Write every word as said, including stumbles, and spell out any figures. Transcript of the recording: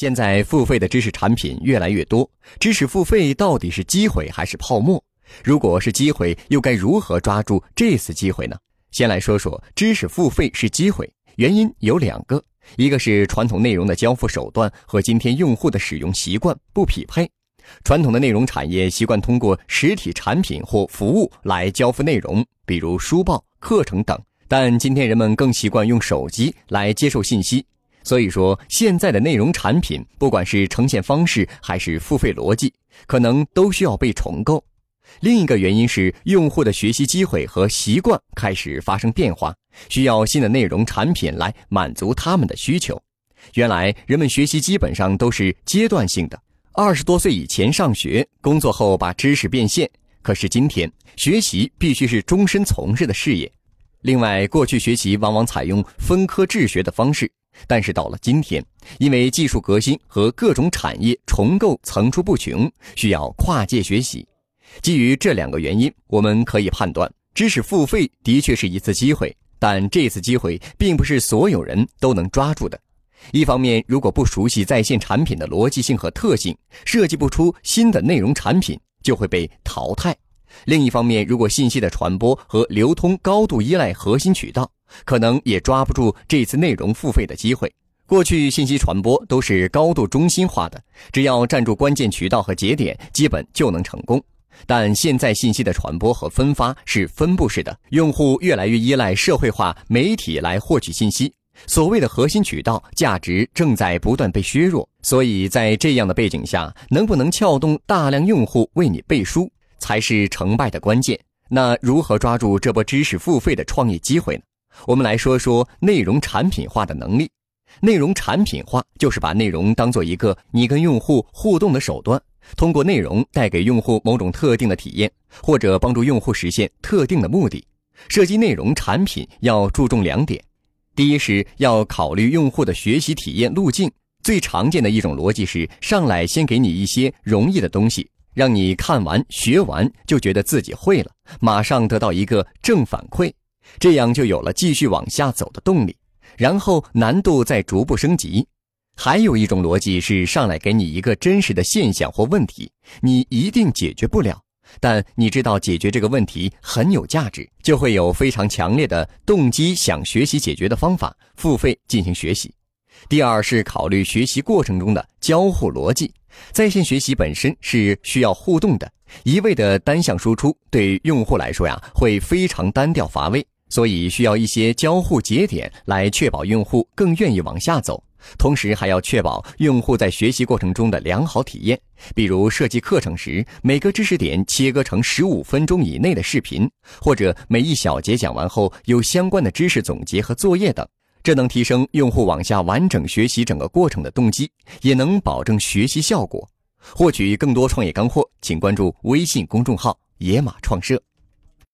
现在付费的知识产品越来越多，知识付费到底是机会还是泡沫？如果是机会，又该如何抓住这次机会呢？先来说说知识付费是机会，原因有两个，一个是传统内容的交付手段和今天用户的使用习惯不匹配。传统的内容产业习惯通过实体产品或服务来交付内容，比如书报、课程等，但今天人们更习惯用手机来接受信息。所以说，现在的内容产品，不管是呈现方式还是付费逻辑，可能都需要被重构。另一个原因是，用户的学习机会和习惯开始发生变化，需要新的内容产品来满足他们的需求。原来，人们学习基本上都是阶段性的，二十多岁以前上学，工作后把知识变现。可是今天，学习必须是终身从事的事业。另外，过去学习往往采用分科治学的方式，但是到了今天，因为技术革新和各种产业重构层出不穷，需要跨界学习。基于这两个原因，我们可以判断，知识付费的确是一次机会，但这次机会并不是所有人都能抓住的。一方面，如果不熟悉在线产品的逻辑性和特性，设计不出新的内容产品，就会被淘汰。另一方面，如果信息的传播和流通高度依赖核心渠道，可能也抓不住这次内容付费的机会。过去信息传播都是高度中心化的，只要站住关键渠道和节点，基本就能成功。但现在信息的传播和分发是分布式的，用户越来越依赖社会化媒体来获取信息，所谓的核心渠道价值正在不断被削弱。所以在这样的背景下，能不能撬动大量用户为你背书，才是成败的关键。那如何抓住这波知识付费的创业机会呢？我们来说说内容产品化的能力。内容产品化就是把内容当作一个你跟用户互动的手段，通过内容带给用户某种特定的体验，或者帮助用户实现特定的目的。设计内容产品要注重两点，第一是要考虑用户的学习体验路径。最常见的一种逻辑是上来先给你一些容易的东西，让你看完学完就觉得自己会了，马上得到一个正反馈，这样就有了继续往下走的动力，然后难度再逐步升级。还有一种逻辑是上来给你一个真实的现象或问题，你一定解决不了，但你知道解决这个问题很有价值，就会有非常强烈的动机想学习解决的方法，付费进行学习。第二是考虑学习过程中的交互逻辑。在线学习本身是需要互动的，一味的单向输出对用户来说呀，会非常单调乏味，所以需要一些交互节点来确保用户更愿意往下走，同时还要确保用户在学习过程中的良好体验。比如设计课程时，每个知识点切割成十五分钟以内的视频，或者每一小节讲完后有相关的知识总结和作业等，这能提升用户往下完整学习整个过程的动机，也能保证学习效果。获取更多创业干货，请关注微信公众号野马创社。